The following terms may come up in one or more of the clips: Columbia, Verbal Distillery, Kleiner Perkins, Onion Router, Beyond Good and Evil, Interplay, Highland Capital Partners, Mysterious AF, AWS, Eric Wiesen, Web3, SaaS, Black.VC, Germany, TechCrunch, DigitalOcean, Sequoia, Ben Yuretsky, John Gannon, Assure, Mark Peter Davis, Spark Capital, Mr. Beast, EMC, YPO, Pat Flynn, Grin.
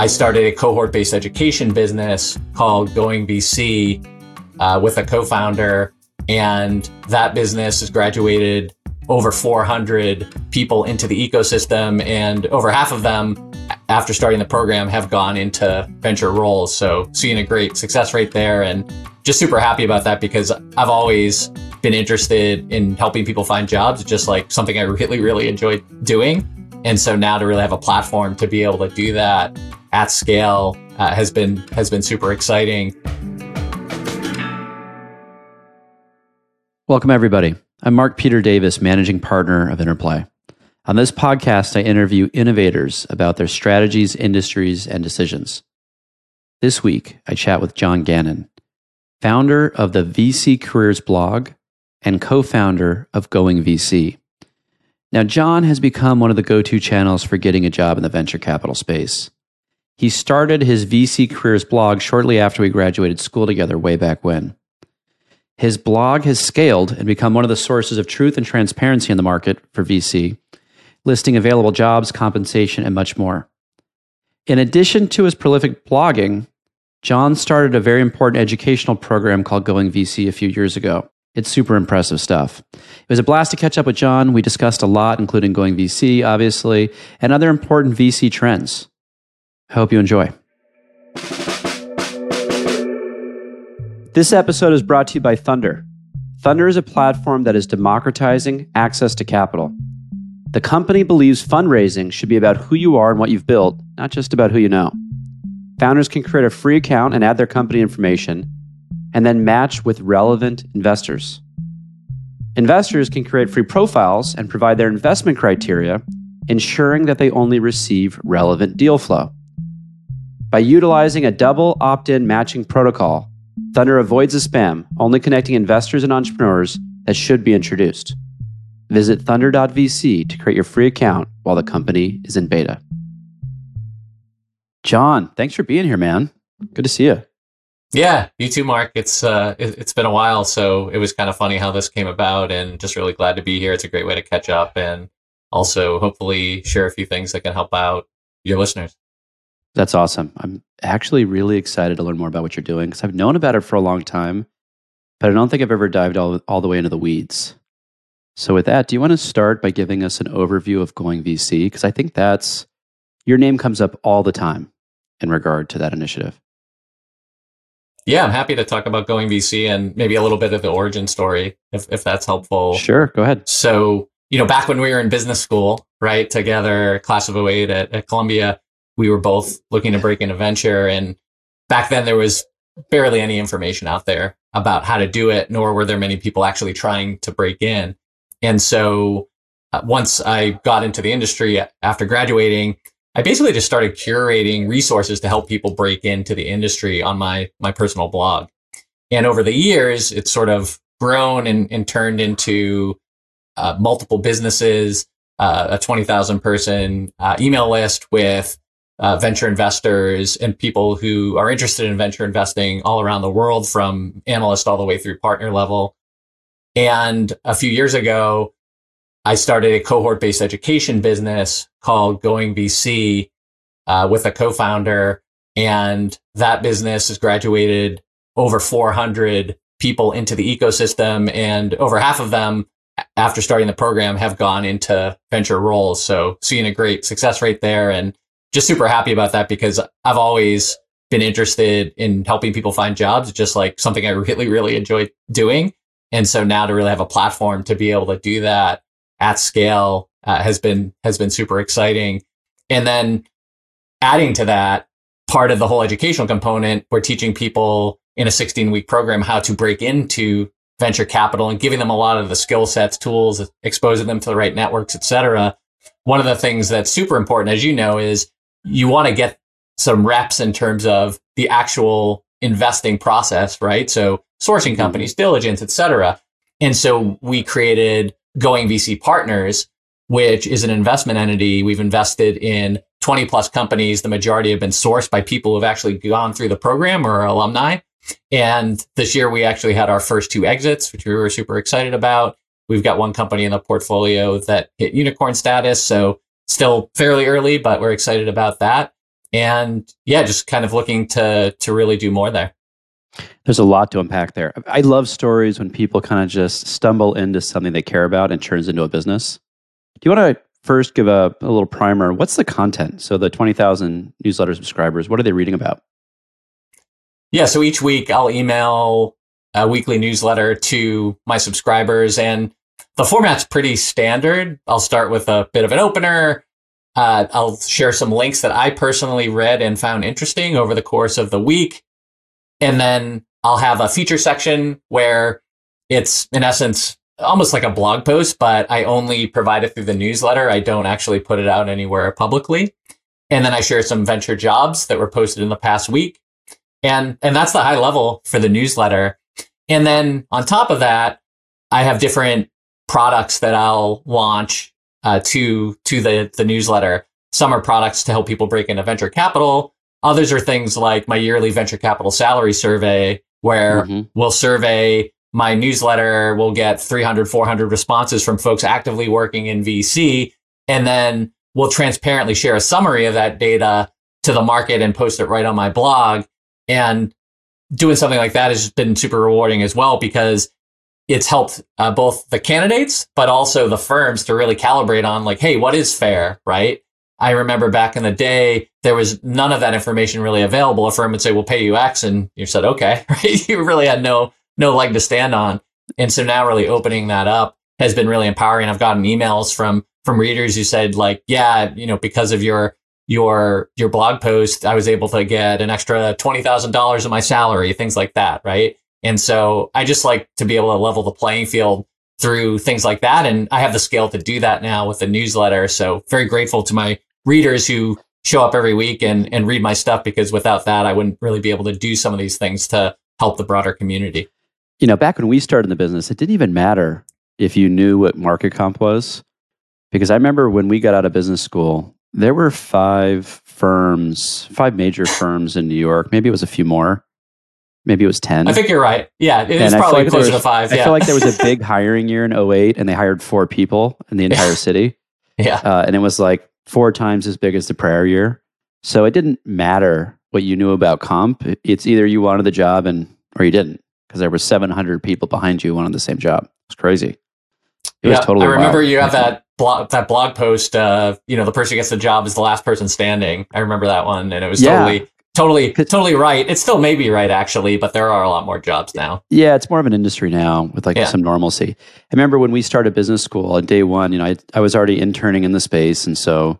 I started a cohort-based education business called GoingVC with a co-founder, and that business has graduated over 400 people into the ecosystem, and over half of them, after starting the program, have gone into venture roles. So seeing a great success rate there, and just super happy about that because I've always been interested in helping people find jobs. It's just like something I really, really enjoyed doing. And so now to really have a platform to be able to do that at scale has been super exciting. Welcome, everybody. I'm Mark Peter Davis, managing partner of Interplay. On this podcast, I interview innovators about their strategies, industries, and decisions. This week, I chat with John Gannon, founder of the VC Careers blog and co-founder of GoingVC. Now, John has become one of the go-to channels for getting a job in the venture capital space. He started his VC Careers blog shortly after we graduated school together way back when. His blog has scaled and become one of the sources of truth and transparency in the market for VC, listing available jobs, compensation, and much more. In addition to his prolific blogging, John started a very important educational program called GoingVC a few years ago. It's super impressive stuff. It was a blast to catch up with John. We discussed a lot, including GoingVC, obviously, and other important VC trends. I hope you enjoy. This episode is brought to you by Thunder. Thunder is a platform that is democratizing access to capital. The company believes fundraising should be about who you are and what you've built, not just about who you know. Founders can create a free account and add their company information, and then match with relevant investors. Investors can create free profiles and provide their investment criteria, ensuring that they only receive relevant deal flow. By utilizing a double opt-in matching protocol, Thunder avoids the spam, only connecting investors and entrepreneurs that should be introduced. Visit thunder.vc to create your free account while the company is in beta. John, thanks for being here, man. Good to see you. Yeah, you too, Mark. It's been a while, so it was kind of funny how this came about, and just really glad to be here. It's a great way to catch up and also hopefully share a few things that can help out your listeners. That's awesome. I'm actually really excited to learn more about what you're doing because I've known about it for a long time, but I don't think I've ever dived all the way into the weeds. So with that, do you want to start by giving us an overview of GoingVC? Because I think that's your name comes up all the time in regard to that initiative. Yeah, I'm happy to talk about GoingVC and maybe a little bit of the origin story, if that's helpful. Sure, go ahead. So, back when we were in business school, right, together, class of 08 at Columbia, we were both looking to break into venture. And back then, there was barely any information out there about how to do it, nor were there many people actually trying to break in. And so once I got into the industry after graduating, I basically just started curating resources to help people break into the industry on my personal blog. And over the years, it's sort of grown and turned into multiple businesses, a 20,000 person email list with venture investors and people who are interested in venture investing all around the world, from analyst all the way through partner level. And a few years ago, I started a cohort-based education business called GoingVC with a co-founder, and that business has graduated over 400 people into the ecosystem, and over half of them, after starting the program, have gone into venture roles. So seeing a great success rate there, and just super happy about that because I've always been interested in helping people find jobs. It's just like something I really, really enjoy doing. And so now to really have a platform to be able to do that at scale has been super exciting. And then adding to that, part of the whole educational component, we're teaching people in a 16-week program how to break into venture capital and giving them a lot of the skill sets, tools, exposing them to the right networks, et cetera. One of the things that's super important, as you know, is you want to get some reps in terms of the actual investing process, right? So sourcing companies, diligence, et cetera. And so we created GoingVC Partners, which is an investment entity. We've invested in 20 plus companies. The majority have been sourced by people who've actually gone through the program or alumni. And this year we actually had our first two exits, which we were super excited about. We've got one company in the portfolio that hit unicorn status. So still fairly early, but we're excited about that. And yeah, just kind of looking to really do more there. There's a lot to unpack there. I love stories when people kind of just stumble into something they care about and turns into a business. Do you want to first give a little primer? What's the content? So the 20,000 newsletter subscribers, what are they reading about? Yeah, so each week I'll email a weekly newsletter to my subscribers, and the format's pretty standard. I'll start with a bit of an opener. I'll share some links that I personally read and found interesting over the course of the week. And then I'll have a feature section where it's, in essence, almost like a blog post, but I only provide it through the newsletter. I don't actually put it out anywhere publicly. And then I share some venture jobs that were posted in the past week. And that's the high level for the newsletter. And then on top of that, I have different products that I'll launch to the newsletter. Some are products to help people break into venture capital. Others are things like my yearly venture capital salary survey, where we'll survey my newsletter. We'll get 300, 400 responses from folks actively working in VC. And then we'll transparently share a summary of that data to the market and post it right on my blog. And doing something like that has been super rewarding as well, because it's helped both the candidates, but also the firms to really calibrate on like, hey, what is fair, right? I remember back in the day, there was none of that information really available. A firm would say, we'll pay you X. And you said, okay, right? You really had no leg to stand on. And so now really opening that up has been really empowering. I've gotten emails from readers who said like, yeah, you know, because of your blog post, I was able to get an extra $20,000 of my salary, things like that, right? And so I just like to be able to level the playing field through things like that. And I have the scale to do that now with the newsletter. So very grateful to my readers who show up every week and read my stuff, because without that, I wouldn't really be able to do some of these things to help the broader community. You know, back when we started in the business, it didn't even matter if you knew what market comp was, because I remember when we got out of business school, there were five major firms in New York. Maybe it was a few more. Maybe it was 10. I think you're right. Yeah, it is probably closer to five. I feel like there was a big hiring year in 2008, and they hired 4 people in the entire city. Yeah. And it was like 4 times as big as the prior year. So it didn't matter what you knew about comp. It's either you wanted the job or you didn't, because there were 700 people behind you who wanted the same job. It's crazy. It was totally wild. I remember you have that blog post of, you know, the person who gets the job is the last person standing. I remember that one, and it was totally right. It still may be right, actually, but there are a lot more jobs now. Yeah, it's more of an industry now with some normalcy. I remember when we started business school on day one, you know, I was already interning in the space, and so,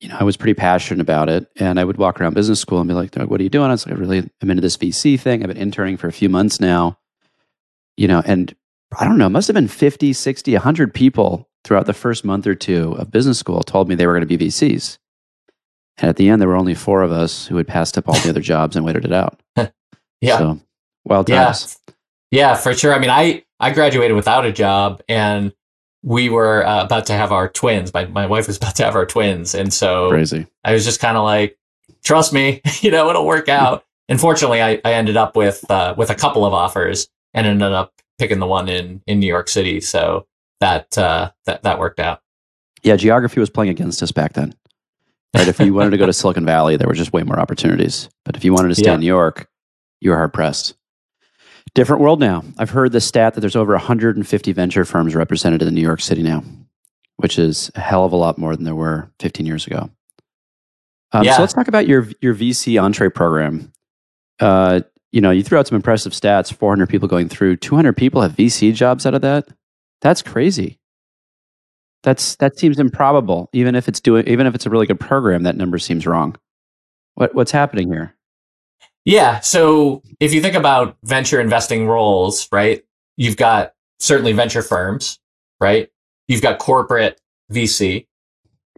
you know, I was pretty passionate about it. And I would walk around business school and be like, what are you doing? I was like, I'm into this VC thing. I've been interning for a few months now, you know, and I don't know, must have been 50, 60, 100 people throughout the first month or two of business school told me they were going to be VCs. And at the end, there were only 4 of us who had passed up all the other jobs and waited it out. Yeah. So, wild times. Yeah, for sure. I mean, I graduated without a job, and we were about to have our twins. My wife was about to have our twins. And so crazy. I was just kind of like, trust me, you know, it'll work out. And fortunately, I ended up with a couple of offers and ended up picking the one in New York City. So that worked out. Yeah, geography was playing against us back then. Right? If you wanted to go to Silicon Valley, there were just way more opportunities. But if you wanted to stay in New York, you were hard-pressed. Different world now. I've heard the stat that there's over 150 venture firms represented in New York City now, which is a hell of a lot more than there were 15 years ago. So let's talk about your VC entree program. You know, you threw out some impressive stats, 400 people going through, 200 people have VC jobs out of that. That's crazy. That seems improbable. Even if it's a really good program, that number seems wrong. What's happening here? Yeah. So if you think about venture investing roles, right? You've got certainly venture firms, right? You've got corporate VC.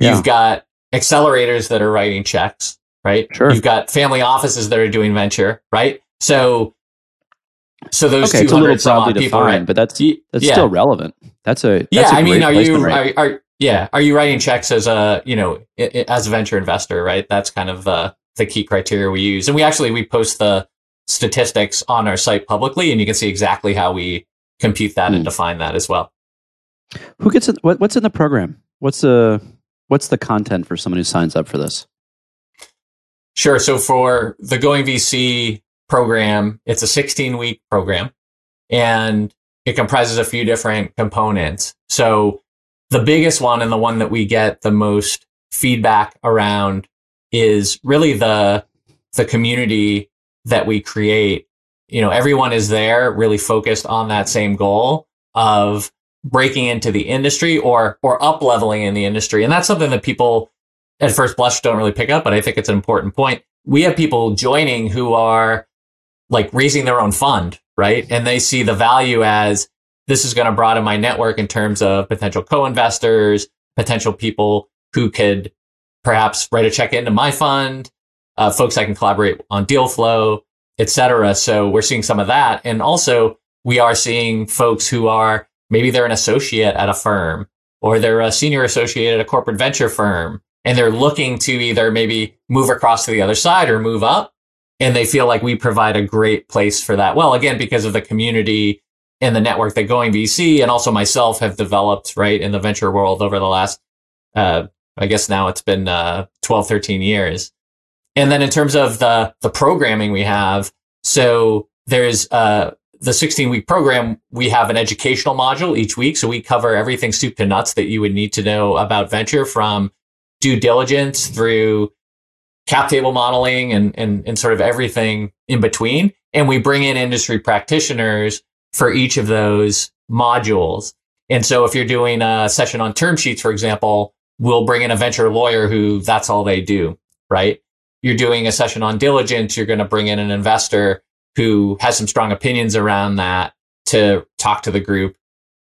Yeah. You've got accelerators that are writing checks, right? Sure. You've got family offices that are doing venture, right? So those 200 broadly people, defined, right? But that's still relevant. Are you writing checks as a venture investor, right? That's kind of the key criteria we use, and we post the statistics on our site publicly, and you can see exactly how we compute that and define that as well. Who gets it? What's in the program? What's the content for someone who signs up for this? Sure. So for the GoingVC program, it's a 16-week program, and it comprises a few different components. So the biggest one, and the one that we get the most feedback around, is really the community that we create. You know, everyone is there really focused on that same goal of breaking into the industry or up-leveling in the industry. And that's something that people at first blush don't really pick up, but I think it's an important point. We have people joining who are like raising their own fund, right? And they see the value as this is going to broaden my network in terms of potential co-investors, potential people who could perhaps write a check into my fund, folks I can collaborate on deal flow, et cetera. So we're seeing some of that. And also we are seeing folks who are, maybe they're an associate at a firm, or they're a senior associate at a corporate venture firm, and they're looking to either maybe move across to the other side or move up. And they feel like we provide a great place for that. Well, again, because of the community and the network that GoingVC and also myself have developed, right, in the venture world over the last, I guess now it's been 12, 13 years. And then in terms of the programming we have, so there's the 16-week program, we have an educational module each week. So we cover everything soup to nuts that you would need to know about venture, from due diligence through cap table modeling and sort of everything in between. And we bring in industry practitioners for each of those modules. And so if you're doing a session on term sheets, for example, we'll bring in a venture lawyer who that's all they do, right? You're doing a session on diligence, you're going to bring in an investor who has some strong opinions around that to talk to the group.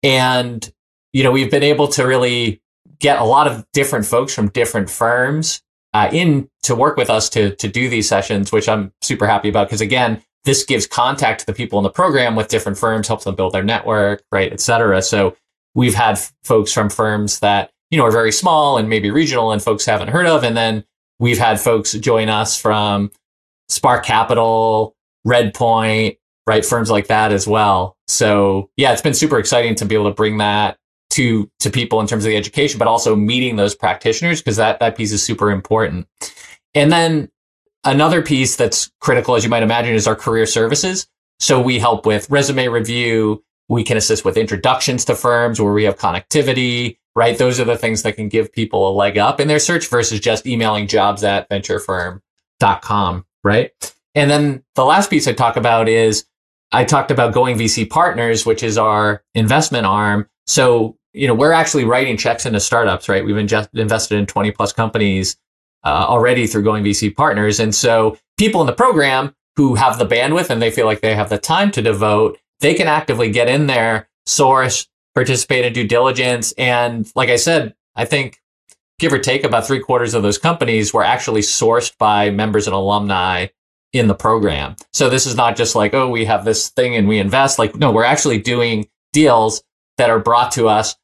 And, you know, we've been able to really get a lot of different folks from different firms in to work with us to do these sessions, which I'm super happy about, because again, this gives contact to the people in the program with different firms, helps them build their network, right, et cetera. So we've had folks from firms that, you know, are very small and maybe regional and folks haven't heard of. And then we've had folks join us from Spark Capital, Redpoint, right, firms like that as well. So yeah, it's been super exciting to be able to bring that to people in terms of the education, but also meeting those practitioners, because that piece is super important. And then another piece that's critical, as you might imagine, is our career services. So we help with resume review. We can assist with introductions to firms where we have connectivity, right? Those are the things that can give people a leg up in their search versus just emailing jobs@venturefirm.com, right? And then the last piece I talk about is, I talked about GoingVC Partners, which is our investment arm. So, you know, we're actually writing checks into startups, right? We've invested in 20 plus companies already through GoingVC Partners. And so people in the program who have the bandwidth and they feel like they have the time to devote, they can actively get in there, source, participate in due diligence. And like I said, I think give or take about 3/4 of those companies were actually sourced by members and alumni in the program. So this is not just like, oh, we have this thing and we invest. Like, no, we're actually doing deals that are brought to us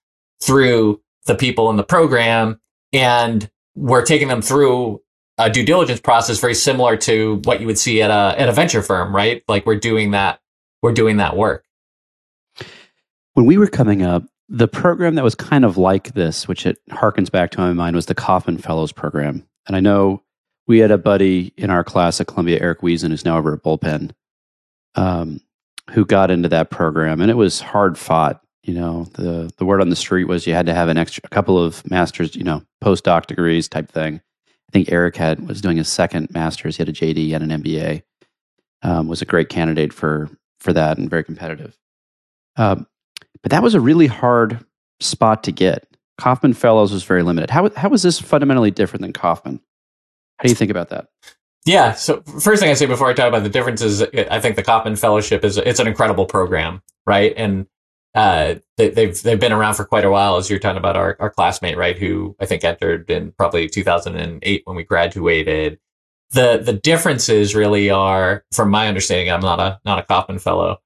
through the people in the program, and we're taking them through a due diligence process very similar to what you would see at a venture firm, right? Like we're doing that work. When we were coming up, the program that was kind of like this, which it harkens back to my mind, was the Kauffman Fellows program. And I know we had a buddy in our class at Columbia, Eric Wiesen, who's now over at Bullpen, who got into that program, and it was hard fought. You know, the word on the street was you had to have a couple of master's, you know, postdoc degrees type thing. I think Eric was doing his second master's. He had a JD and an MBA. Was a great candidate for that, and very competitive. But that was a really hard spot to get. Kauffman Fellows was very limited. How was this fundamentally different than Kauffman? How do you think about that? Yeah. So first thing I say before I talk about the differences, I think the Kauffman Fellowship it's an incredible program, right? And they've been around for quite a while, as you're talking about our classmate, right, who I think entered in probably 2008 when we graduated. The differences really are, from my understanding, I'm not a Kauffman Fellow,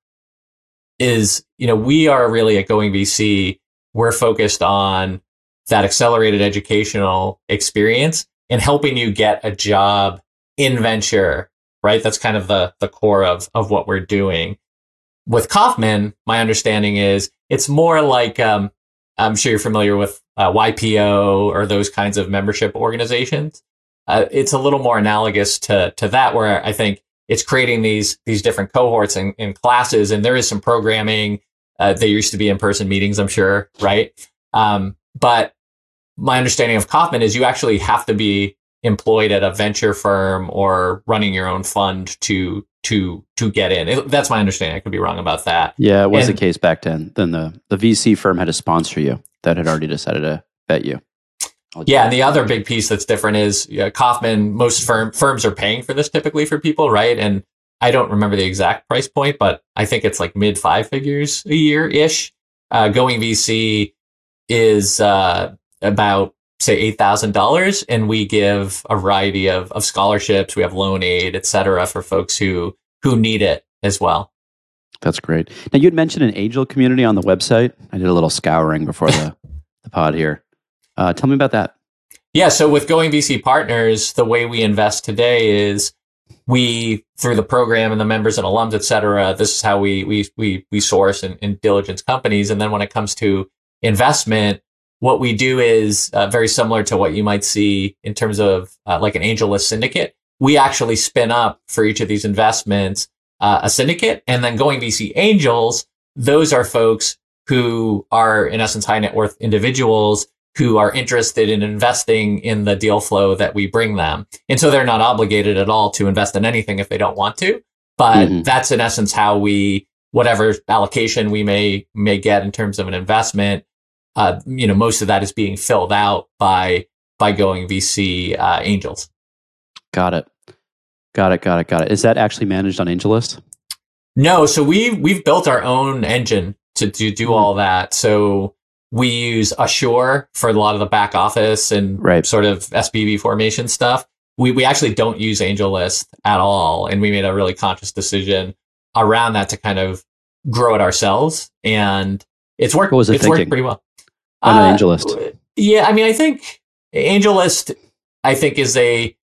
is, you know, we are really at GoingVC, we're focused on that accelerated educational experience and helping you get a job in venture, right? That's kind of the core of what we're doing. With Kauffman, my understanding is it's more like, I'm sure you're familiar with YPO or those kinds of membership organizations. It's a little more analogous to that, where I think it's creating these different cohorts and classes, and there is some programming. They used to be in-person meetings, I'm sure, right? But my understanding of Kauffman is you actually have to be employed at a venture firm or running your own fund to get in. That's my understanding. I could be wrong about that. Yeah, it was the case back then. Then the VC firm had to sponsor you that had already decided to bet you. Yeah, and the other big piece that's different is Kauffman, most firms are paying for this typically for people, right? And I don't remember the exact price point, but I think it's like mid 5 figures a year-ish. GoingVC is about, say, $8,000, and we give a variety of scholarships. We have loan aid, et cetera, for folks who need it as well. That's great. Now, you'd mentioned an Agile community on the website. I did a little scouring before the pod here. Tell me about that. Yeah, so with GoingVC Partners, the way we invest today is we, through the program and the members and alums, et cetera, this is how we source and diligence companies. And then when it comes to investment, what we do is very similar to what you might see in terms of like an AngelList syndicate. We actually spin up for each of these investments a syndicate, and then GoingVC Angels, those are folks who are, in essence, high net worth individuals who are interested in investing in the deal flow that we bring them. And so they're not obligated at all to invest in anything if they don't want to. But that's in essence how we, whatever allocation we may get in terms of an investment, most of that is being filled out by GoingVC Angels. Got it. Is that actually managed on AngelList? No. So we've built our own engine to do all that. So we use Assure for a lot of the back office and sort of SPV formation stuff. We actually don't use AngelList at all. And we made a really conscious decision around that to kind of grow it ourselves. And it's worked. What was it's thinking? Worked pretty well. On AngelList. Yeah, I mean, I think AngelList, is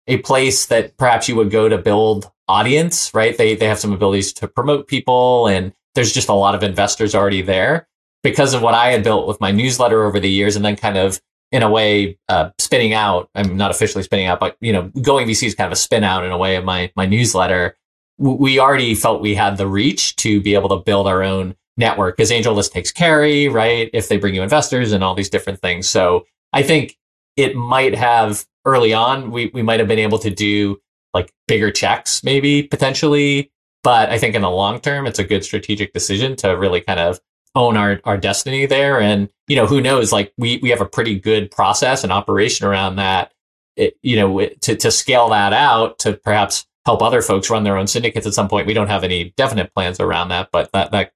a place that perhaps you would go to build audience, right? They have some abilities to promote people, and there's just a lot of investors already there. Because of what I had built with my newsletter over the years, and then kind of in a way spinning out, I'm not officially spinning out, but GoingVC is kind of a spin out in a way of my newsletter. We already felt we had the reach to be able to build our own network, because AngelList takes carry, right? If they bring you investors and all these different things. So I think it might have early on, we might have been able to do like bigger checks maybe potentially, but I think in the long term, it's a good strategic decision to really kind of own our destiny there. And, who knows, like we have a pretty good process and operation around that, to scale that out to perhaps help other folks run their own syndicates at some point. We don't have any definite plans around that, but that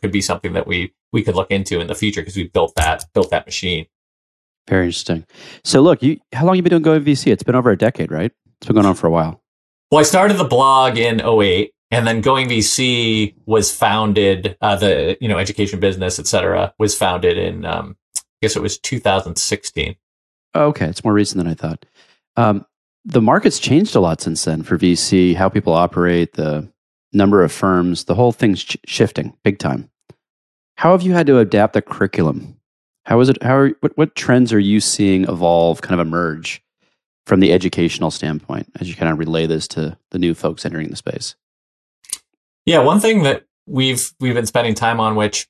could be something that we could look into in the future, because we built that machine. Very interesting. So look, how long have you been doing GoingVC? It's been over a decade, right? It's been going on for a while. Well, I started the blog in 2008. And then GoingVC was founded, the education business, et cetera, was founded in, I guess it was 2016. Okay. It's more recent than I thought. The market's changed a lot since then for VC, how people operate, the number of firms, the whole thing's shifting big time. How have you had to adapt the curriculum? How is it? What trends are you seeing evolve, kind of emerge from the educational standpoint as you kind of relay this to the new folks entering the space? Yeah, one thing that we've been spending time on, which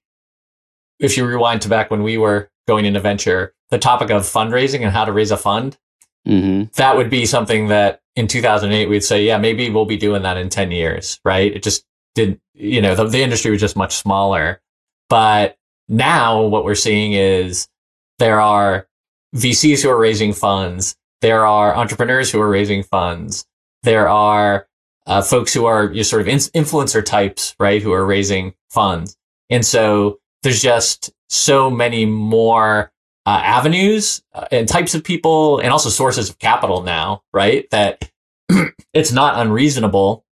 if you rewind to back when we were going into venture, the topic of fundraising and how to raise a fund, that would be something that in 2008, we'd say, yeah, maybe we'll be doing that in 10 years, right? It just didn't, the industry was just much smaller. But now what we're seeing is there are VCs who are raising funds. There are entrepreneurs who are raising funds. There are folks who are your sort of influencer types, right, who are raising funds. And so there's just so many more avenues and types of people, and also sources of capital now, right, that it's not unreasonable.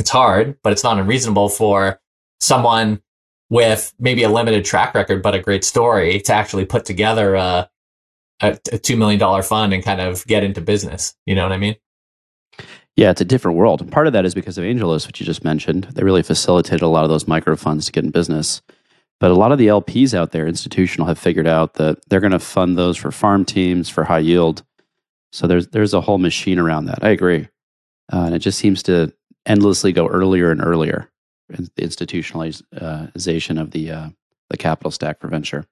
It's hard, but it's not unreasonable for someone with maybe a limited track record, but a great story, to actually put together a $2 million fund and kind of get into business. You know what I mean? Yeah, it's a different world. And part of that is because of AngelList, which you just mentioned. They really facilitated a lot of those micro funds to get in business. But a lot of the LPs out there, institutional, have figured out that they're going to fund those for farm teams, for high yield. So there's a whole machine around that. I agree. And it just seems to endlessly go earlier and earlier in the institutionalization of the capital stack for venture.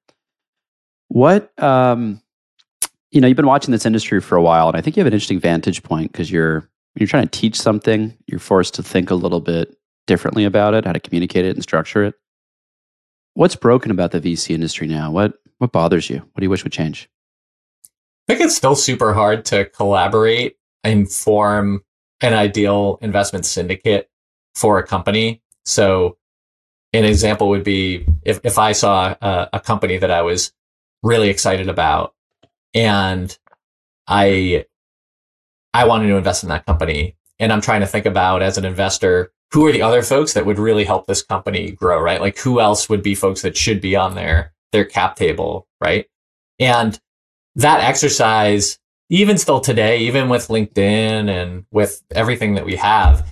What, you've been watching this industry for a while, and I think you have an interesting vantage point because you're trying to teach something, you're forced to think a little bit differently about it, how to communicate it and structure it. What's broken about the VC industry now? What bothers you? What do you wish would change? I think it's still super hard to collaborate and form an ideal investment syndicate for a company. So an example would be if I saw a company that I was really excited about and I wanted to invest in that company, and I'm trying to think about, as an investor, who are the other folks that would really help this company grow, right? Like, who else would be folks that should be on their cap table, right? And that exercise, even still today, even with LinkedIn and with everything that we have,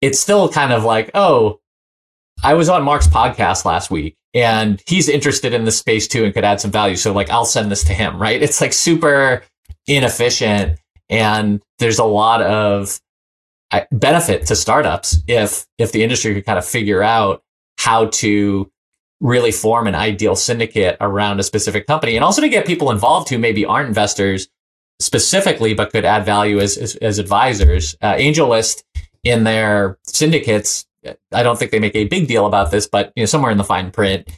it's still kind of like, oh, I was on Mark's podcast last week and he's interested in this space too and could add some value. So like, I'll send this to him, right? It's like super inefficient. And there's a lot of benefit to startups if the industry could kind of figure out how to really form an ideal syndicate around a specific company, and also to get people involved who maybe aren't investors specifically, but could add value as advisors. AngelList, in their syndicates, I don't think they make a big deal about this, but somewhere in the fine print,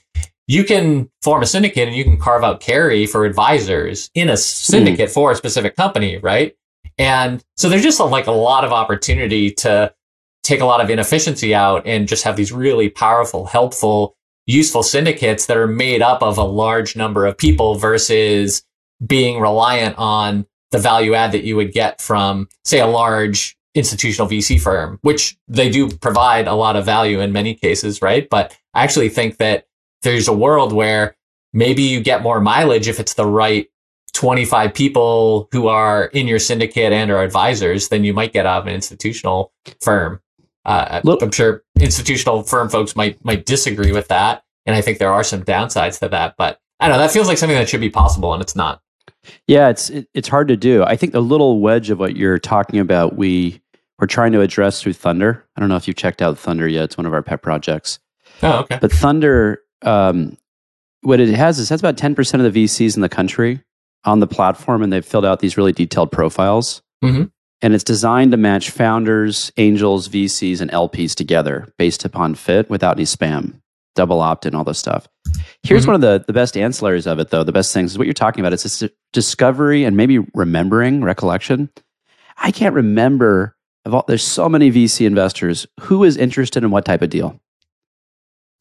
you can form a syndicate and you can carve out carry for advisors in a syndicate for a specific company, right? And so there's just a lot of opportunity to take a lot of inefficiency out and just have these really powerful, helpful, useful syndicates that are made up of a large number of people versus being reliant on the value add that you would get from, say, a large institutional VC firm, which they do provide a lot of value in many cases, right? But I actually think that there's a world where maybe you get more mileage if it's the right 25 people who are in your syndicate and are advisors than you might get out of an institutional firm. I'm sure institutional firm folks might disagree with that. And I think there are some downsides to that, but I don't know, that feels like something that should be possible and it's not. Yeah, it's hard to do. I think the little wedge of what you're talking about, we're trying to address through Thunder. I don't know if you've checked out Thunder yet. It's one of our pet projects. Oh, okay. But Thunder, what it has is about 10% of the VCs in the country on the platform, and they've filled out these really detailed profiles. Mm-hmm. And it's designed to match founders, angels, VCs, and LPs together based upon fit without any spam, double opt-in, all this stuff. Here's one of the best ancillaries of it, though. The best things is what you're talking about. It's this discovery and maybe recollection. I can't remember, there's so many VC investors, who is interested in what type of deal.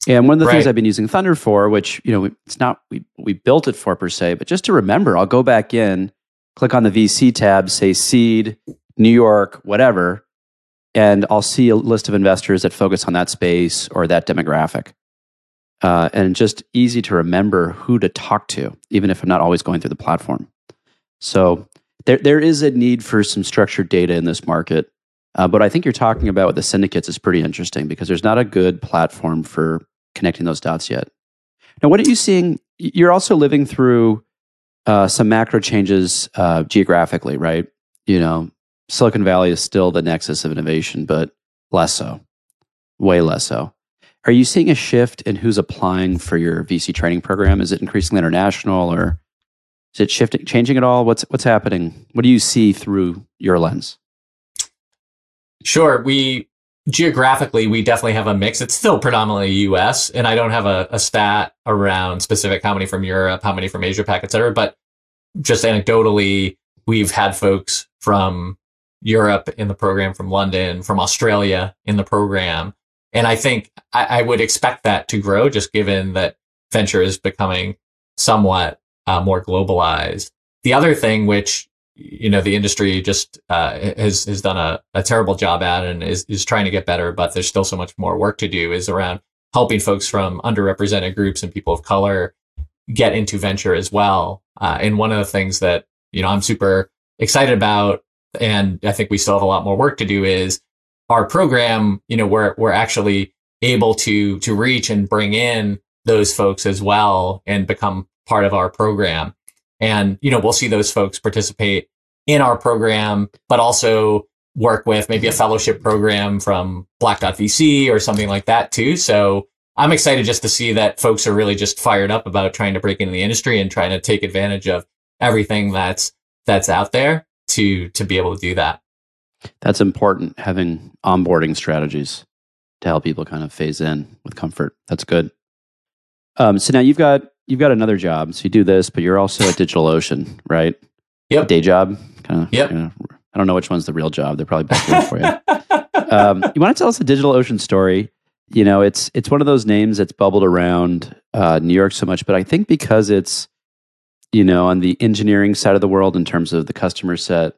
And one of the things I've been using Thunder for, which, it's not, we built it for per se, but just to remember, I'll go back in, click on the VC tab, say seed, New York, whatever, and I'll see a list of investors that focus on that space or that demographic. And just easy to remember who to talk to, even if I'm not always going through the platform. So there is a need for some structured data in this market. But I think you're talking about with the syndicates is pretty interesting because there's not a good platform for connecting those dots yet. Now, what are you seeing? You're also living through some macro changes geographically, right? Silicon Valley is still the nexus of innovation, but less so, way less so. Are you seeing a shift in who's applying for your VC training program? Is it increasingly international, or is it shifting, changing at all? What's happening? What do you see through your lens? Sure. Geographically, we definitely have a mix. It's still predominantly US, and I don't have a stat around specific how many from Europe, how many from Asia Pac, et cetera. But just anecdotally, we've had folks from Europe in the program, from London, from Australia in the program. And I think I would expect that to grow just given that venture is becoming somewhat more globalized. The other thing, which the industry just has done a terrible job at and is trying to get better, but there's still so much more work to do, is around helping folks from underrepresented groups and people of color get into venture as well. And one of the things that I'm super excited about, and I think we still have a lot more work to do, is our program. We're actually able to reach and bring in those folks as well and become part of our program. And, we'll see those folks participate in our program, but also work with maybe a fellowship program from Black.VC or something like that too. So I'm excited just to see that folks are really just fired up about trying to break into the industry and trying to take advantage of everything that's out there to be able to do that. That's important, having onboarding strategies to help people kind of phase in with comfort. That's good. So now you've got another job. So you do this, but you're also at DigitalOcean, right? Yep. Day job. Kind of. Yep. Kinda, I don't know which one's the real job. They're probably both real for you. You want to tell us a DigitalOcean story? You know, it's one of those names that's bubbled around New York so much, but I think because it's, you know, on the engineering side of the world in terms of the customer set,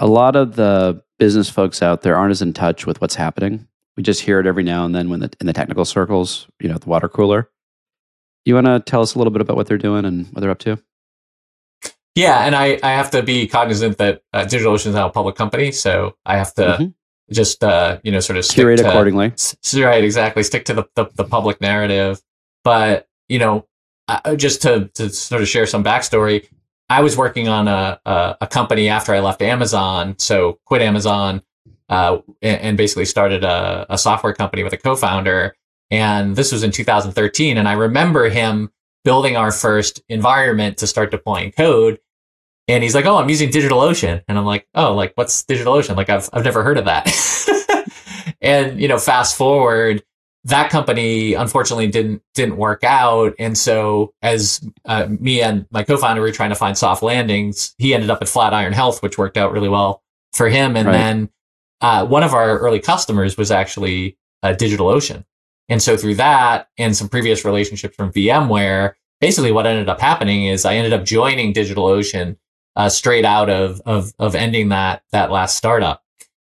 a lot of the business folks out there aren't as in touch with what's happening. We just hear it every now and then when in the technical circles, you know, at the water cooler. You want to tell us a little bit about what they're doing and what they're up to? Yeah, and I have to be cognizant that DigitalOcean is now a public company, so I have to just you know, sort of curate accordingly. Right, exactly. Stick to the public narrative, but you know, just to sort of share some backstory. I was working on a company after I left Amazon, so quit Amazon and basically started a software company with a co-founder. And this was in 2013. And I remember him building our first environment to start deploying code. And he's like, "Oh, I'm using DigitalOcean." And I'm like, "Oh, like what's DigitalOcean? Like I've never heard of that." And you know, fast forward, that company unfortunately didn't work out, and so as me and my co-founder were trying to find soft landings, he ended up at Flatiron Health, which worked out really well for him. And then one of our early customers was actually DigitalOcean, and so through that and some previous relationships from VMware, basically what ended up happening is I ended up joining DigitalOcean straight out of ending that last startup,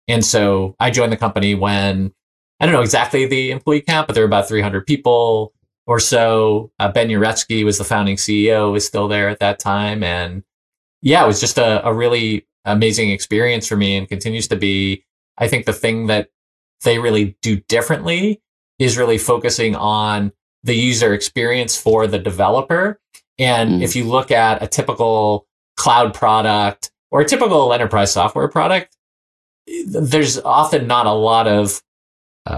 and so I joined the company when. I don't know exactly the employee count, but there were about 300 people or so. Ben Yuretsky was the founding CEO, was still there at that time. And yeah, it was just a really amazing experience for me and continues to be. I think the thing that they really do differently is really focusing on the user experience for the developer. And if you look at a typical cloud product or a typical enterprise software product, there's often not a lot of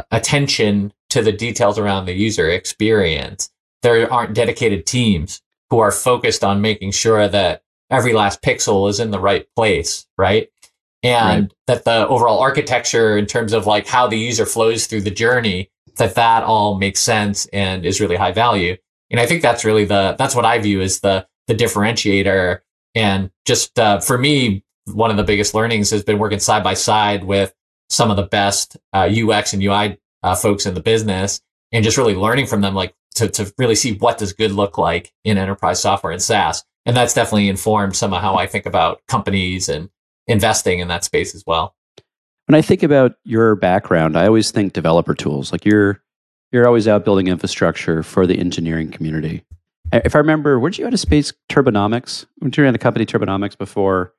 attention to the details around the user experience. There aren't dedicated teams who are focused on making sure that every last pixel is in the right place, right? And that the overall architecture in terms of like how the user flows through the journey, that all makes sense and is really high value. And I think that's really that's what I view as the differentiator. And just for me, one of the biggest learnings has been working side by side with some of the best UX and UI folks in the business, and just really learning from them, like to really see what does good look like in enterprise software and SaaS. And that's definitely informed some of how I think about companies and investing in that space as well. When I think about your background, I always think developer tools. Like you're always out building infrastructure for the engineering community. If I remember, where'd you go to space? Turbonomics? Weren't you in the company Turbonomics before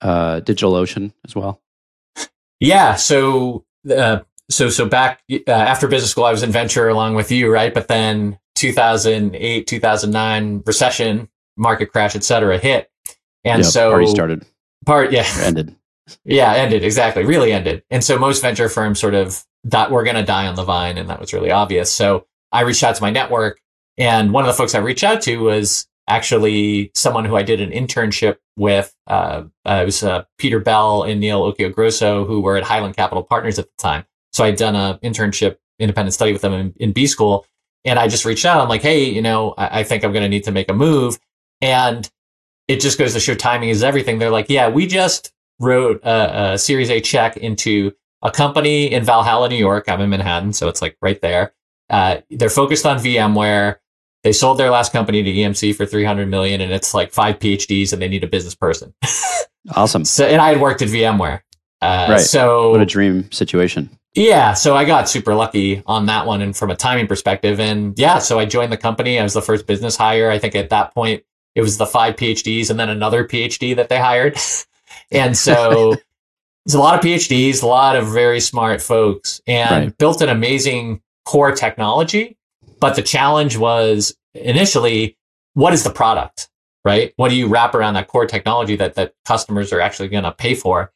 DigitalOcean as well? Yeah, so back after business school, I was in venture along with you, right? But then 2008, 2009 recession, market crash, et cetera, hit, and so party started. Ended. Yeah, ended exactly. Really ended. And so most venture firms sort of thought we're going to die on the vine, and that was really obvious. So I reached out to my network, and one of the folks I reached out to was actually someone who I did an internship with. It was Peter Bell and Neil Occhio Grosso, who were at Highland Capital Partners at the time. So I'd done an internship, independent study with them in B school. And I just reached out. I'm like, "Hey, you know, I think I'm going to need to make a move." And it just goes to show timing is everything. They're like, "Yeah, we just wrote a Series A check into a company in Valhalla, New York." I'm in Manhattan, so it's like right there. They're focused on VMware. They sold their last company to EMC for $300 million, and it's like 5 PhDs, and they need a business person. Awesome. So, and I had worked at VMware. Right. So what a dream situation. Yeah. So I got super lucky on that one, and from a timing perspective, and yeah. So I joined the company. I was the first business hire. I think at that point it was the 5 PhDs and then another PhD that they hired, and so there's a lot of PhDs, a lot of very smart folks, and built an amazing core technology. But the challenge was initially, what is the product? right? What do you wrap around that core technology that customers are actually going to pay for?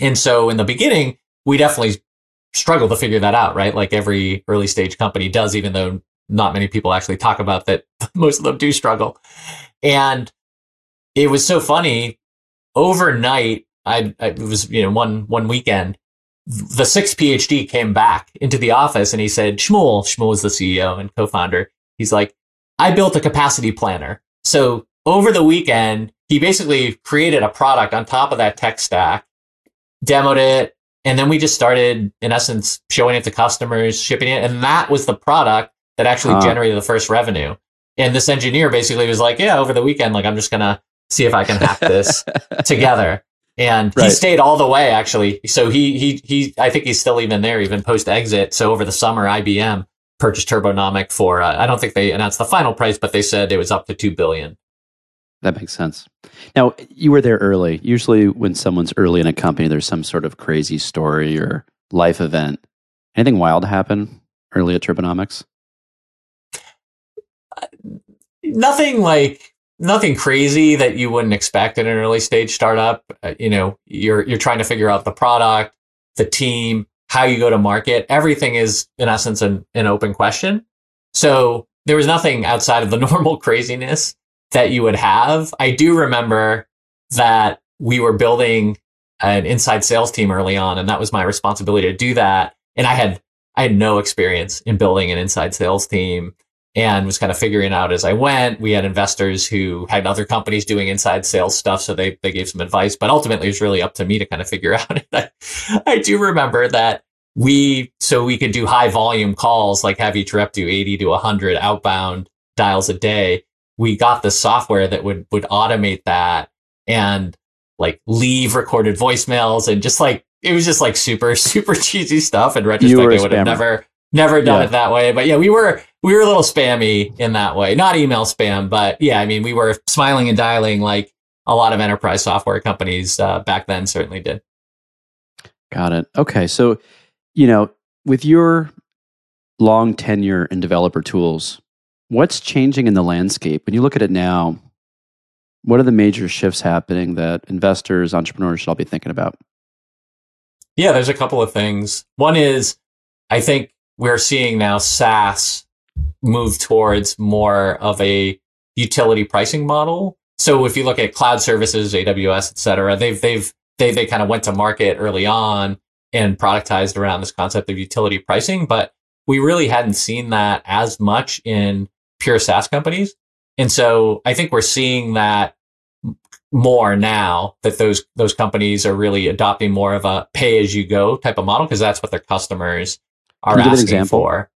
And so in the beginning, we definitely struggled to figure that out, right? Like every early stage company does, even though not many people actually talk about that. Most of them do struggle. And it was so funny. Overnight, it was, you know, one weekend, the sixth PhD came back into the office and he said, Shmuel is the CEO and co-founder. He's like, I built a capacity planner. So over the weekend, he basically created a product on top of that tech stack, demoed it, and then we just started, in essence, showing it to customers, shipping it. And that was the product that actually generated the first revenue. And this engineer basically was like, yeah, over the weekend, like, I'm just going to see if I can hack this together. And right. He stayed all the way, actually. So he I think he's still even there, even post exit. So over the summer, IBM purchased Turbonomic for, I don't think they announced the final price, but they said it was up to $2 billion. That makes sense. Now, you were there early. Usually when someone's early in a company, there's some sort of crazy story or life event. Anything wild happen early at Turbonomics? Nothing crazy that you wouldn't expect in an early stage startup. You know, you're trying to figure out the product, the team, how you go to market. Everything is, in essence, an open question. So there was nothing outside of the normal craziness that you would have. I do remember that we were building an inside sales team early on, and that was my responsibility to do that. And I had no experience in building an inside sales team, and was kind of figuring out as I went. We had investors who had other companies doing inside sales stuff, so they gave some advice. But ultimately, it was really up to me to kind of figure out it. I do remember that we could do high volume calls, like have each rep do 80 to 100 outbound dials a day. We got the software that would automate that and like leave recorded voicemails, and just like it was just like super, super cheesy stuff. In retrospect, I would have never done it that way. But yeah, we were a little spammy in that way. Not email spam, but yeah, I mean, we were smiling and dialing like a lot of enterprise software companies back then certainly did. Got it. Okay. So, you know, with your long tenure in developer tools, what's changing in the landscape? When you look at it now, what are the major shifts happening that investors, entrepreneurs should all be thinking about? Yeah, there's a couple of things. One is, I think, we're seeing now SaaS move towards more of a utility pricing model. So if you look at cloud services, AWS, et cetera, they kind of went to market early on and productized around this concept of utility pricing, but we really hadn't seen that as much in pure SaaS companies. And so I think we're seeing that more now, that those companies are really adopting more of a pay as you go type of model, because that's what their customers are asking for.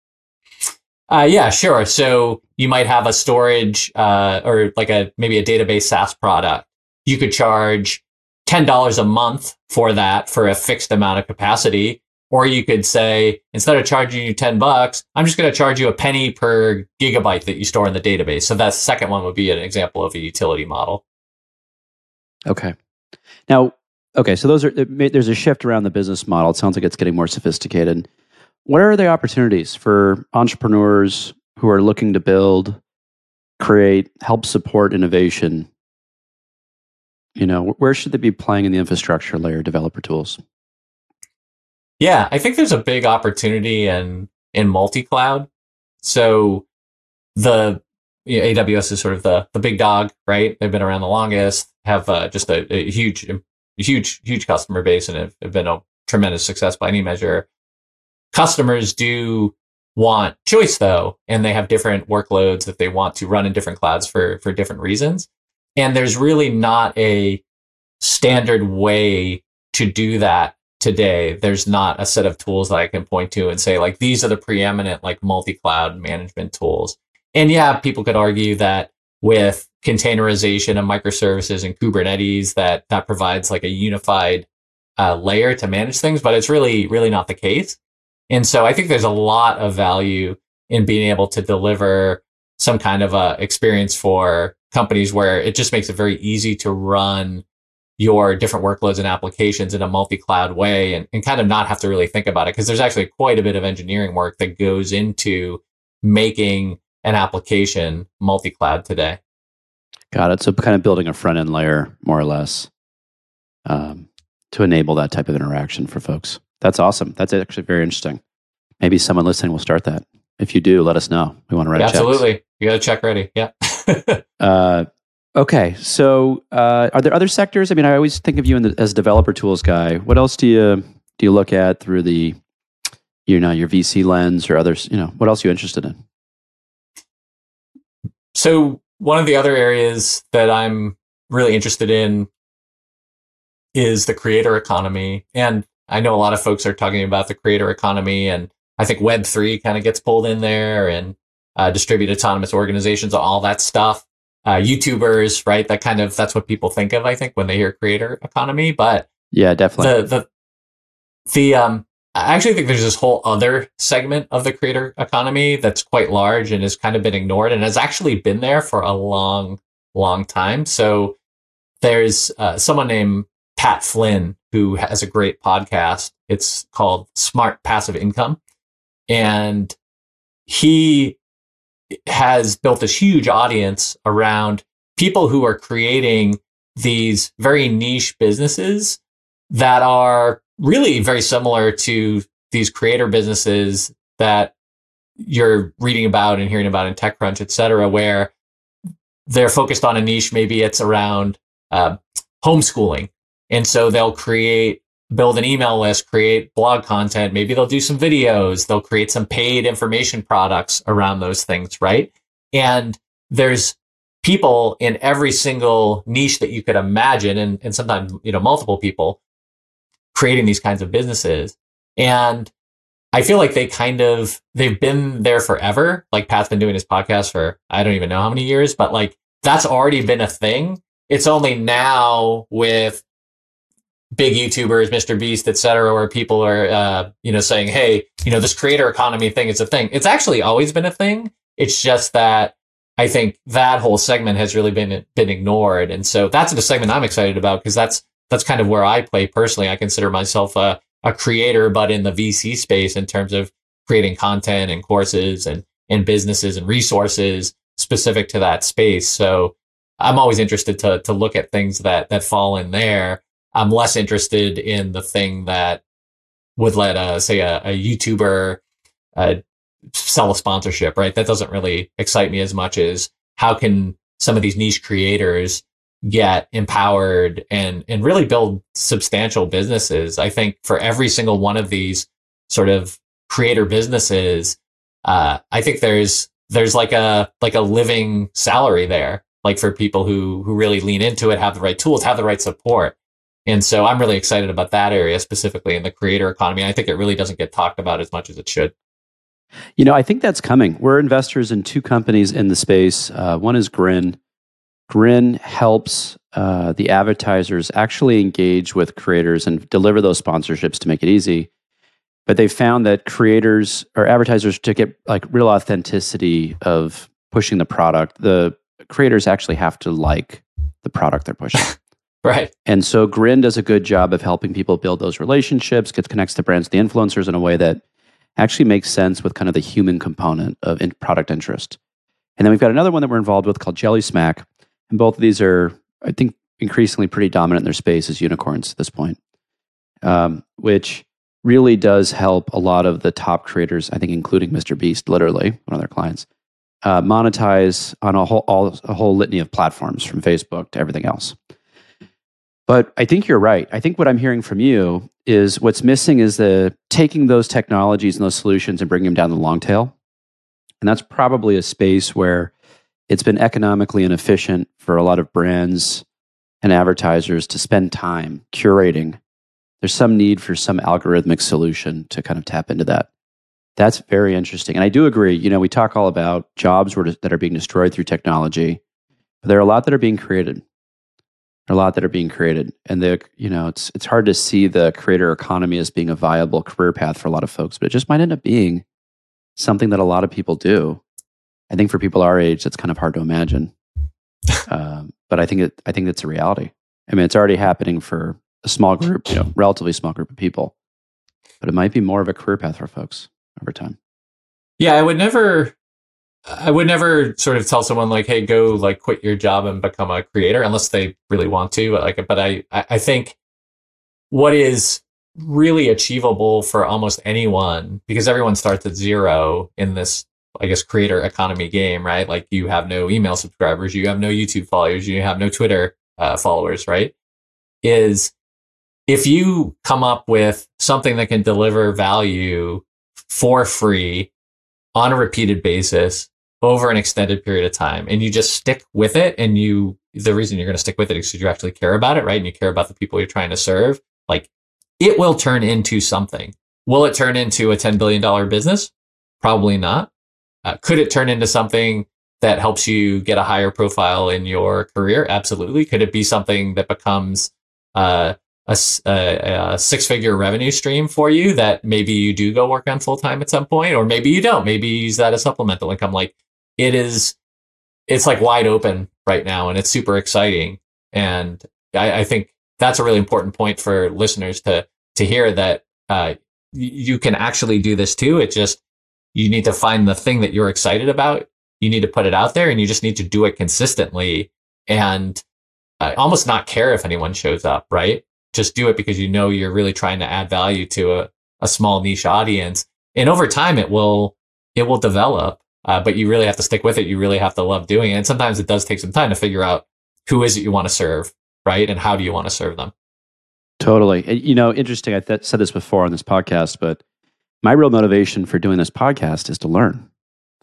Yeah, sure. So you might have a storage or like maybe a database SaaS product. You could charge $10 a month for that for a fixed amount of capacity. Or you could say, instead of charging you $10, I'm just going to charge you a penny per gigabyte that you store in the database. So that second one would be an example of a utility model. Okay. Now, so there's a shift around the business model. It sounds like it's getting more sophisticated. What are the opportunities for entrepreneurs who are looking to build, create, help support innovation? You know, where should they be playing in the infrastructure layer, developer tools? Yeah, I think there's a big opportunity in multi-cloud. So AWS is sort of the big dog, right? They've been around the longest, have just a huge customer base, and have been a tremendous success by any measure. Customers do want choice, though, and they have different workloads that they want to run in different clouds for different reasons. And there's really not a standard way to do that today. There's not a set of tools that I can point to and say, like, these are the preeminent like multi-cloud management tools. And yeah, people could argue that with containerization and microservices and Kubernetes, that provides like a unified layer to manage things, but it's really, really not the case. And so I think there's a lot of value in being able to deliver some kind of a experience for companies where it just makes it very easy to run your different workloads and applications in a multi-cloud way, and kind of not have to really think about it, because there's actually quite a bit of engineering work that goes into making an application multi-cloud today. Got it. So kind of building a front-end layer, more or less, to enable that type of interaction for folks. That's awesome. That's actually very interesting. Maybe someone listening will start that. If you do, let us know. We want to write checks. Absolutely. You got a check ready. Yeah. Okay. So are there other sectors? I mean, I always think of you as a developer tools guy. What else do you look at through the, you know, your VC lens or others? You know, what else are you interested in? So one of the other areas that I'm really interested in is the creator economy. And I know a lot of folks are talking about the creator economy, and I think Web3 kind of gets pulled in there, and distributed autonomous organizations, all that stuff. YouTubers, right? That kind of, that's what people think of, I think, when they hear creator economy. But yeah, definitely. I actually think there's this whole other segment of the creator economy that's quite large and has kind of been ignored and has actually been there for a long, long time. So there's someone named Pat Flynn who has a great podcast. It's called Smart Passive Income. And he has built this huge audience around people who are creating these very niche businesses that are really very similar to these creator businesses that you're reading about and hearing about in TechCrunch, et cetera, where they're focused on a niche. Maybe it's around homeschooling. And so they'll build an email list, create blog content. Maybe they'll do some videos. They'll create some paid information products around those things, right? And there's people in every single niche that you could imagine, and sometimes, you know, multiple people creating these kinds of businesses. And I feel like they've been there forever. Like Pat's been doing his podcast for, I don't even know how many years, but like that's already been a thing. It's only now with big YouTubers, Mr. Beast, et cetera, where people are, saying, hey, you know, this creator economy thing is a thing. It's actually always been a thing. It's just that I think that whole segment has really been ignored. And so that's the segment I'm excited about, because that's kind of where I play personally. I consider myself a creator, but in the VC space in terms of creating content and courses and businesses and resources specific to that space. So I'm always interested to look at things that fall in there. I'm less interested in the thing that would let, a YouTuber sell a sponsorship, right? That doesn't really excite me as much as how can some of these niche creators get empowered and really build substantial businesses. I think for every single one of these sort of creator businesses, I think there's like a living salary there, like for people who really lean into it, have the right tools, have the right support. And so I'm really excited about that area specifically in the creator economy. I think it really doesn't get talked about as much as it should. You know, I think that's coming. We're investors in two companies in the space. One is Grin. Grin helps the advertisers actually engage with creators and deliver those sponsorships to make it easy. But they found that creators or advertisers, to get like real authenticity of pushing the product, the creators actually have to like the product they're pushing. Right. And so Grin does a good job of helping people build those relationships, connects the brands, the influencers in a way that actually makes sense with kind of the human component of product interest. And then we've got another one that we're involved with called Jelly Smack. And both of these are, I think, increasingly pretty dominant in their space as unicorns at this point, which really does help a lot of the top creators, I think, including Mr. Beast, literally, one of their clients, monetize on a whole litany of platforms, from Facebook to everything else. But I think you're right. I think what I'm hearing from you is what's missing is the taking those technologies and those solutions and bringing them down the long tail. And that's probably a space where it's been economically inefficient for a lot of brands and advertisers to spend time curating. There's some need for some algorithmic solution to kind of tap into that. That's very interesting. And I do agree. You know, we talk all about jobs that are being destroyed through technology, but there are a lot that are being created. And it's hard to see the creator economy as being a viable career path for a lot of folks, but it just might end up being something that a lot of people do. I think for people our age, that's kind of hard to imagine. But I think that's a reality. I mean, it's already happening for a small group, relatively small group of people, but it might be more of a career path for folks over time. Yeah, I would never I would never sort of tell someone like, hey, go like quit your job and become a creator unless they really want to. But I think what is really achievable for almost anyone, because everyone starts at zero in this, I guess, creator economy game, right? Like you have no email subscribers, you have no YouTube followers, you have no Twitter followers, right? Is if you come up with something that can deliver value for free on a repeated basis over an extended period of time, and you just stick with it, and the reason you're going to stick with it is because you actually care about it, right? And you care about the people you're trying to serve. Like, it will turn into something. Will it turn into a $10 billion business? Probably not. Could it turn into something that helps you get a higher profile in your career? Absolutely. Could it be something that becomes a six-figure revenue stream for you that maybe you do go work on full-time at some point, or maybe you don't, maybe you use that as supplemental income? Like, it's like wide open right now, and it's super exciting. And I think that's a really important point for listeners to hear, that you can actually do this too. It just, you need to find the thing that you're excited about. You need to put it out there, and you just need to do it consistently, and almost not care if anyone shows up, right? Just do it because you know you're really trying to add value to a small niche audience. And over time, it will develop, but you really have to stick with it. You really have to love doing it. And sometimes it does take some time to figure out who is it you want to serve, right? And how do you want to serve them? Totally. You know, interesting. I said this before on this podcast, but my real motivation for doing this podcast is to learn.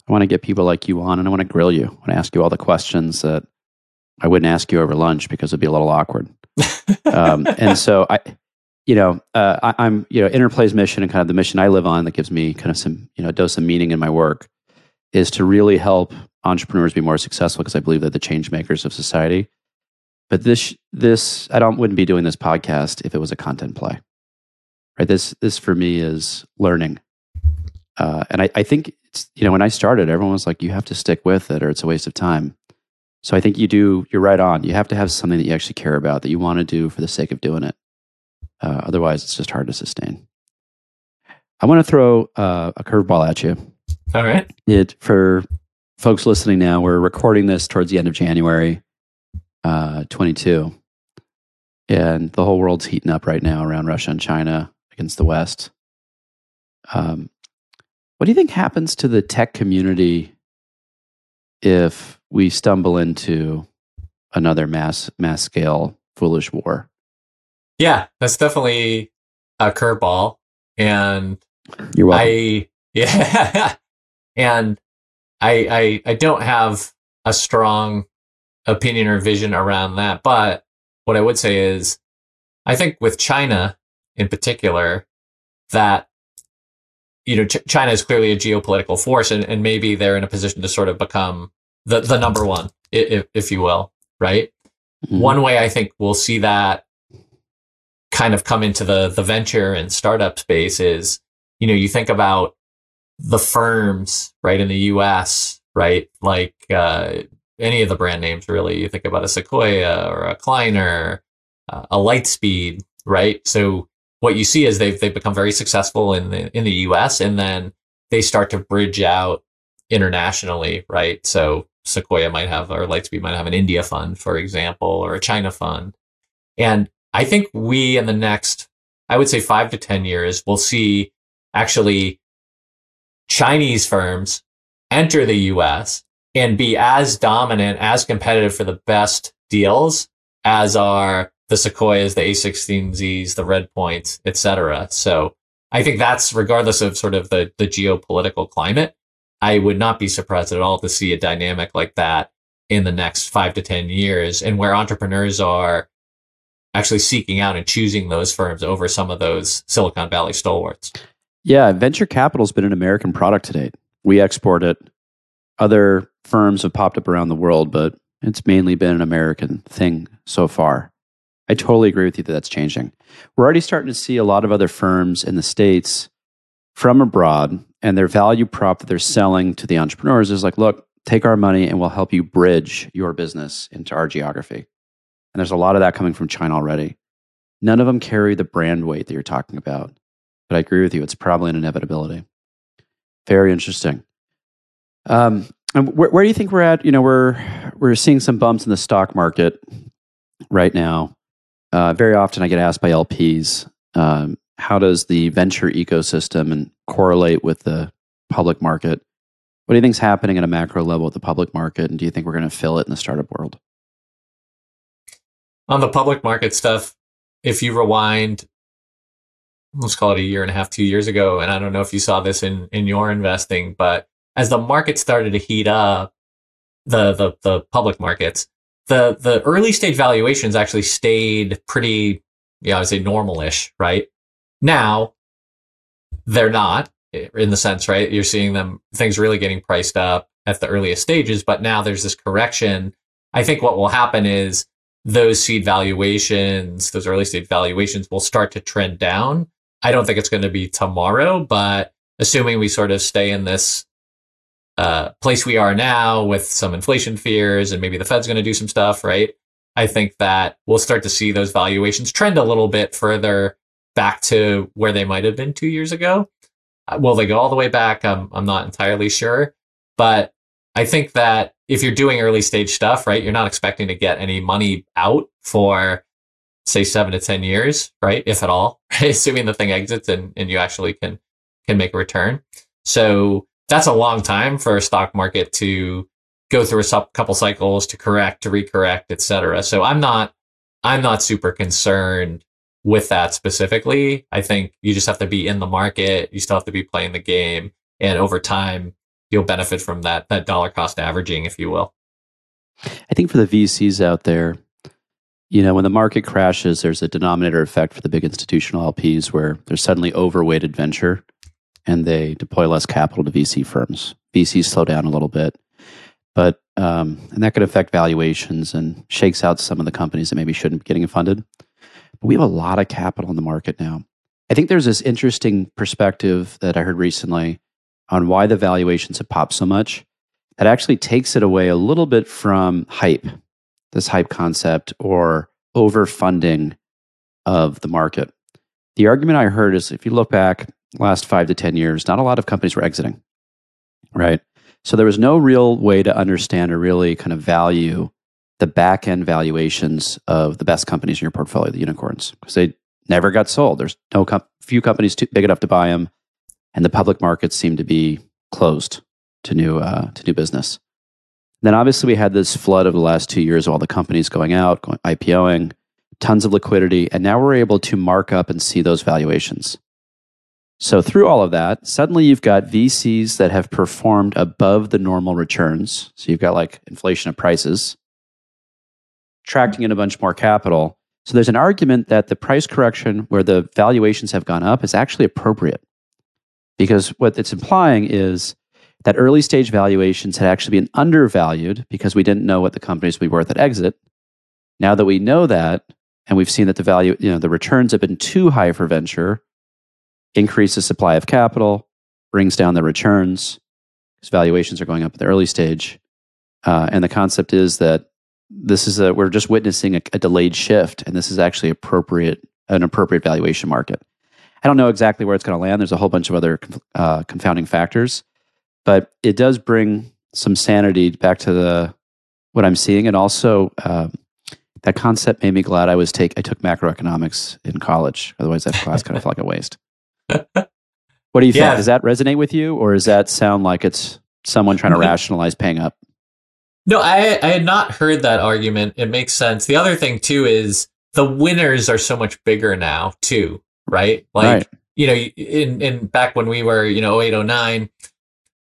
I want to get people like you on, and I want to grill you. I want to ask you all the questions that I wouldn't ask you over lunch because it'd be a little awkward. And so I'm, Interplay's mission, and kind of the mission I live on that gives me kind of some, dose of meaning in my work, is to really help entrepreneurs be more successful, because I believe they're the change makers of society. But this, I wouldn't be doing this podcast if it was a content play, right? This for me is learning. And I think it's, when I started, everyone was like, you have to stick with it or it's a waste of time. So I think you're right on. You have to have something that you actually care about, that you want to do for the sake of doing it. Otherwise, it's just hard to sustain. I want to throw a curveball at you. All right. For folks listening now, we're recording this towards the end of January 22. And the whole world's heating up right now around Russia and China against the West. What do you think happens to the tech community if we stumble into another mass scale foolish war? Yeah, that's definitely a curveball. And you're welcome. And I don't have a strong opinion or vision around that. But what I would say is, I think with China in particular, that China is clearly a geopolitical force, and maybe they're in a position to sort of become the number one, if you will, right? Mm-hmm. One way I think we'll see that kind of come into the venture and startup space is, you think about the firms, right, in the US, right? Like any of the brand names, really. You think about a Sequoia or a Kleiner, a Lightspeed, right? So what you see is they've become very successful in the US, and then they start to bridge out internationally, right? So Sequoia might have, or Lightspeed might have, an India fund, for example, or a China fund. And I think we, in the next, I would say 5 to 10 years, will see actually Chinese firms enter the US and be as dominant, as competitive for the best deals as are the Sequoias, the A16Zs, the Redpoints, et cetera. So I think that's, regardless of sort of the geopolitical climate, I would not be surprised at all to see a dynamic like that in the next 5 to 10 years, and where entrepreneurs are actually seeking out and choosing those firms over some of those Silicon Valley stalwarts. Yeah, venture capital's been an American product to date. We export it. Other firms have popped up around the world, but it's mainly been an American thing so far. I totally agree with you that that's changing. We're already starting to see a lot of other firms in the States from abroad, and their value prop that they're selling to the entrepreneurs is like, look, take our money and we'll help you bridge your business into our geography. And there's a lot of that coming from China already. None of them carry the brand weight that you're talking about. But I agree with you, it's probably an inevitability. Very interesting. And where do you think we're at? You know, we're seeing some bumps in the stock market right now. Very often I get asked by LPs, how does the venture ecosystem and correlate with the public market? What do you think is happening at a macro level with the public market? And do you think we're going to fill it in the startup world? On the public market stuff, if you rewind, let's call it a year and a half, 2 years ago, and I don't know if you saw this in your investing, but as the market started to heat up, the public markets, the early stage valuations actually stayed pretty, I would say normal-ish, right? Now, they're not, in the sense, right? You're seeing them, things really getting priced up at the earliest stages, but now there's this correction. I think what will happen is those seed valuations, those early stage valuations will start to trend down. I don't think it's going to be tomorrow, but assuming we sort of stay in this place we are now with some inflation fears and maybe the Fed's going to do some stuff, right? I think that we'll start to see those valuations trend a little bit further back to where they might have been 2 years ago. Will they go all the way back? I'm not entirely sure, but I think that if you're doing early stage stuff, right, you're not expecting to get any money out for, say, 7 to 10 years, right, if at all, right? Assuming the thing exits and you actually can make a return. So that's a long time for a stock market to go through a couple cycles to correct, to recorrect, et cetera. So I'm not super concerned with that specifically. I think you just have to be in the market. You still have to be playing the game, and over time, you'll benefit from that dollar cost averaging, if you will. I think for the VCs out there, when the market crashes, there's a denominator effect for the big institutional LPs where they're suddenly overweighted venture and they deploy less capital to VC firms. VCs slow down a little bit, but and that could affect valuations and shakes out some of the companies that maybe shouldn't be getting funded. But we have a lot of capital in the market now. I think there's this interesting perspective that I heard recently on why the valuations have popped so much. That actually takes it away a little bit from hype, this hype concept or overfunding of the market. The argument I heard is if you look back last 5 to 10 years, not a lot of companies were exiting, right? So there was no real way to understand or really kind of value the back end valuations of the best companies in your portfolio, the unicorns, because they never got sold. There's no few companies too big enough to buy them. And the public markets seem to be closed to new business. And then obviously we had this flood over the last 2 years of all the companies going out, IPOing, tons of liquidity, and now we're able to mark up and see those valuations. So through all of that, suddenly you've got VCs that have performed above the normal returns. So you've got like inflation of prices, attracting in a bunch more capital. So there's an argument that the price correction where the valuations have gone up is actually appropriate. Because what it's implying is that early stage valuations had actually been undervalued because we didn't know what the companies would be worth at exit. Now that we know that, and we've seen that the value, the returns have been too high for venture, increases the supply of capital, brings down the returns, because valuations are going up at the early stage. And the concept is that this is we're just witnessing a delayed shift, and this is actually an appropriate valuation market. I don't know exactly where it's going to land. There's a whole bunch of other confounding factors, but it does bring some sanity back to what I'm seeing. And also that concept made me glad I took macroeconomics in college. Otherwise that class kind of felt like a waste. What do you think? Does that resonate with you, or does that sound like it's someone trying to rationalize paying up? No, I had not heard that argument. It makes sense. The other thing too is the winners are so much bigger now too. Right? Like, right. In back when we were, 08, 09,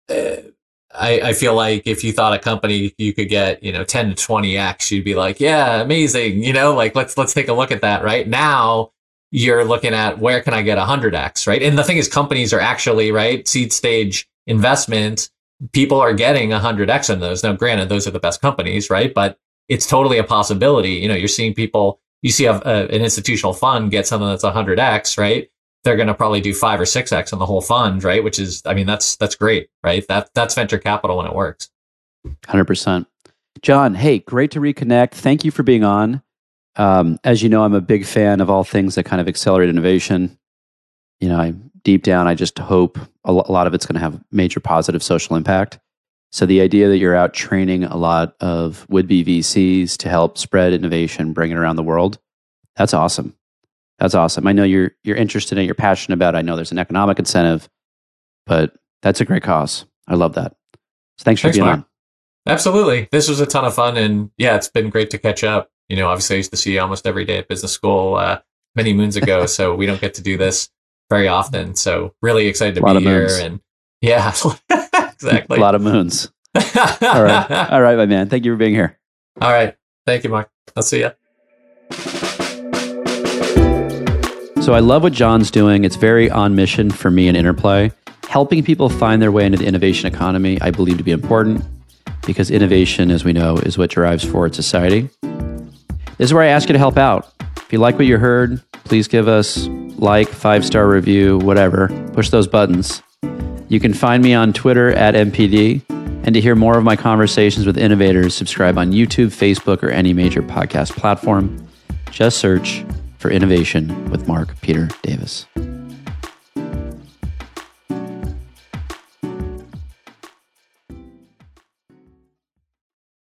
I feel like if you thought a company you could get, 10 to 20x, you'd be like, yeah, amazing. Like let's take a look at that. Right now you're looking at where can I get 100x, right? And the thing is, companies are actually, right, seed stage investments, people are getting 100x on those. Now, granted, those are the best companies, right? But it's totally a possibility. You're seeing people. You see an institutional fund get something that's 100x, right? They're going to probably do 5 or 6x on the whole fund, right? Which is, that's great, right? That's venture capital when it works. 100%. John, hey, great to reconnect. Thank you for being on. As you know, I'm a big fan of all things that kind of accelerate innovation. Deep down, I just hope a lot of it's going to have major positive social impact. So the idea that you're out training a lot of would-be VCs to help spread innovation, bring it around the world, that's awesome. That's awesome. I know you're interested in it, you're passionate about it. I know there's an economic incentive, but that's a great cause. I love that. So thanks for being on. Absolutely. This was a ton of fun, and yeah, it's been great to catch up. You know, obviously I used to see you almost every day at business school many moons ago, so we don't get to do this very often. So really excited to be here. Moons. And yeah. Exactly. A lot of moons. All right. All right, my man. Thank you for being here. All right. Thank you, Mark. I'll see you. So I love what John's doing. It's very on mission for me in Interplay. Helping people find their way into the innovation economy, I believe to be important because innovation, as we know, is what drives forward society. This is where I ask you to help out. If you like what you heard, please give us like, 5-star review, whatever. Push those buttons. You can find me on Twitter @MPD. And to hear more of my conversations with innovators, subscribe on YouTube, Facebook, or any major podcast platform. Just search for Innovation with Mark Peter Davis.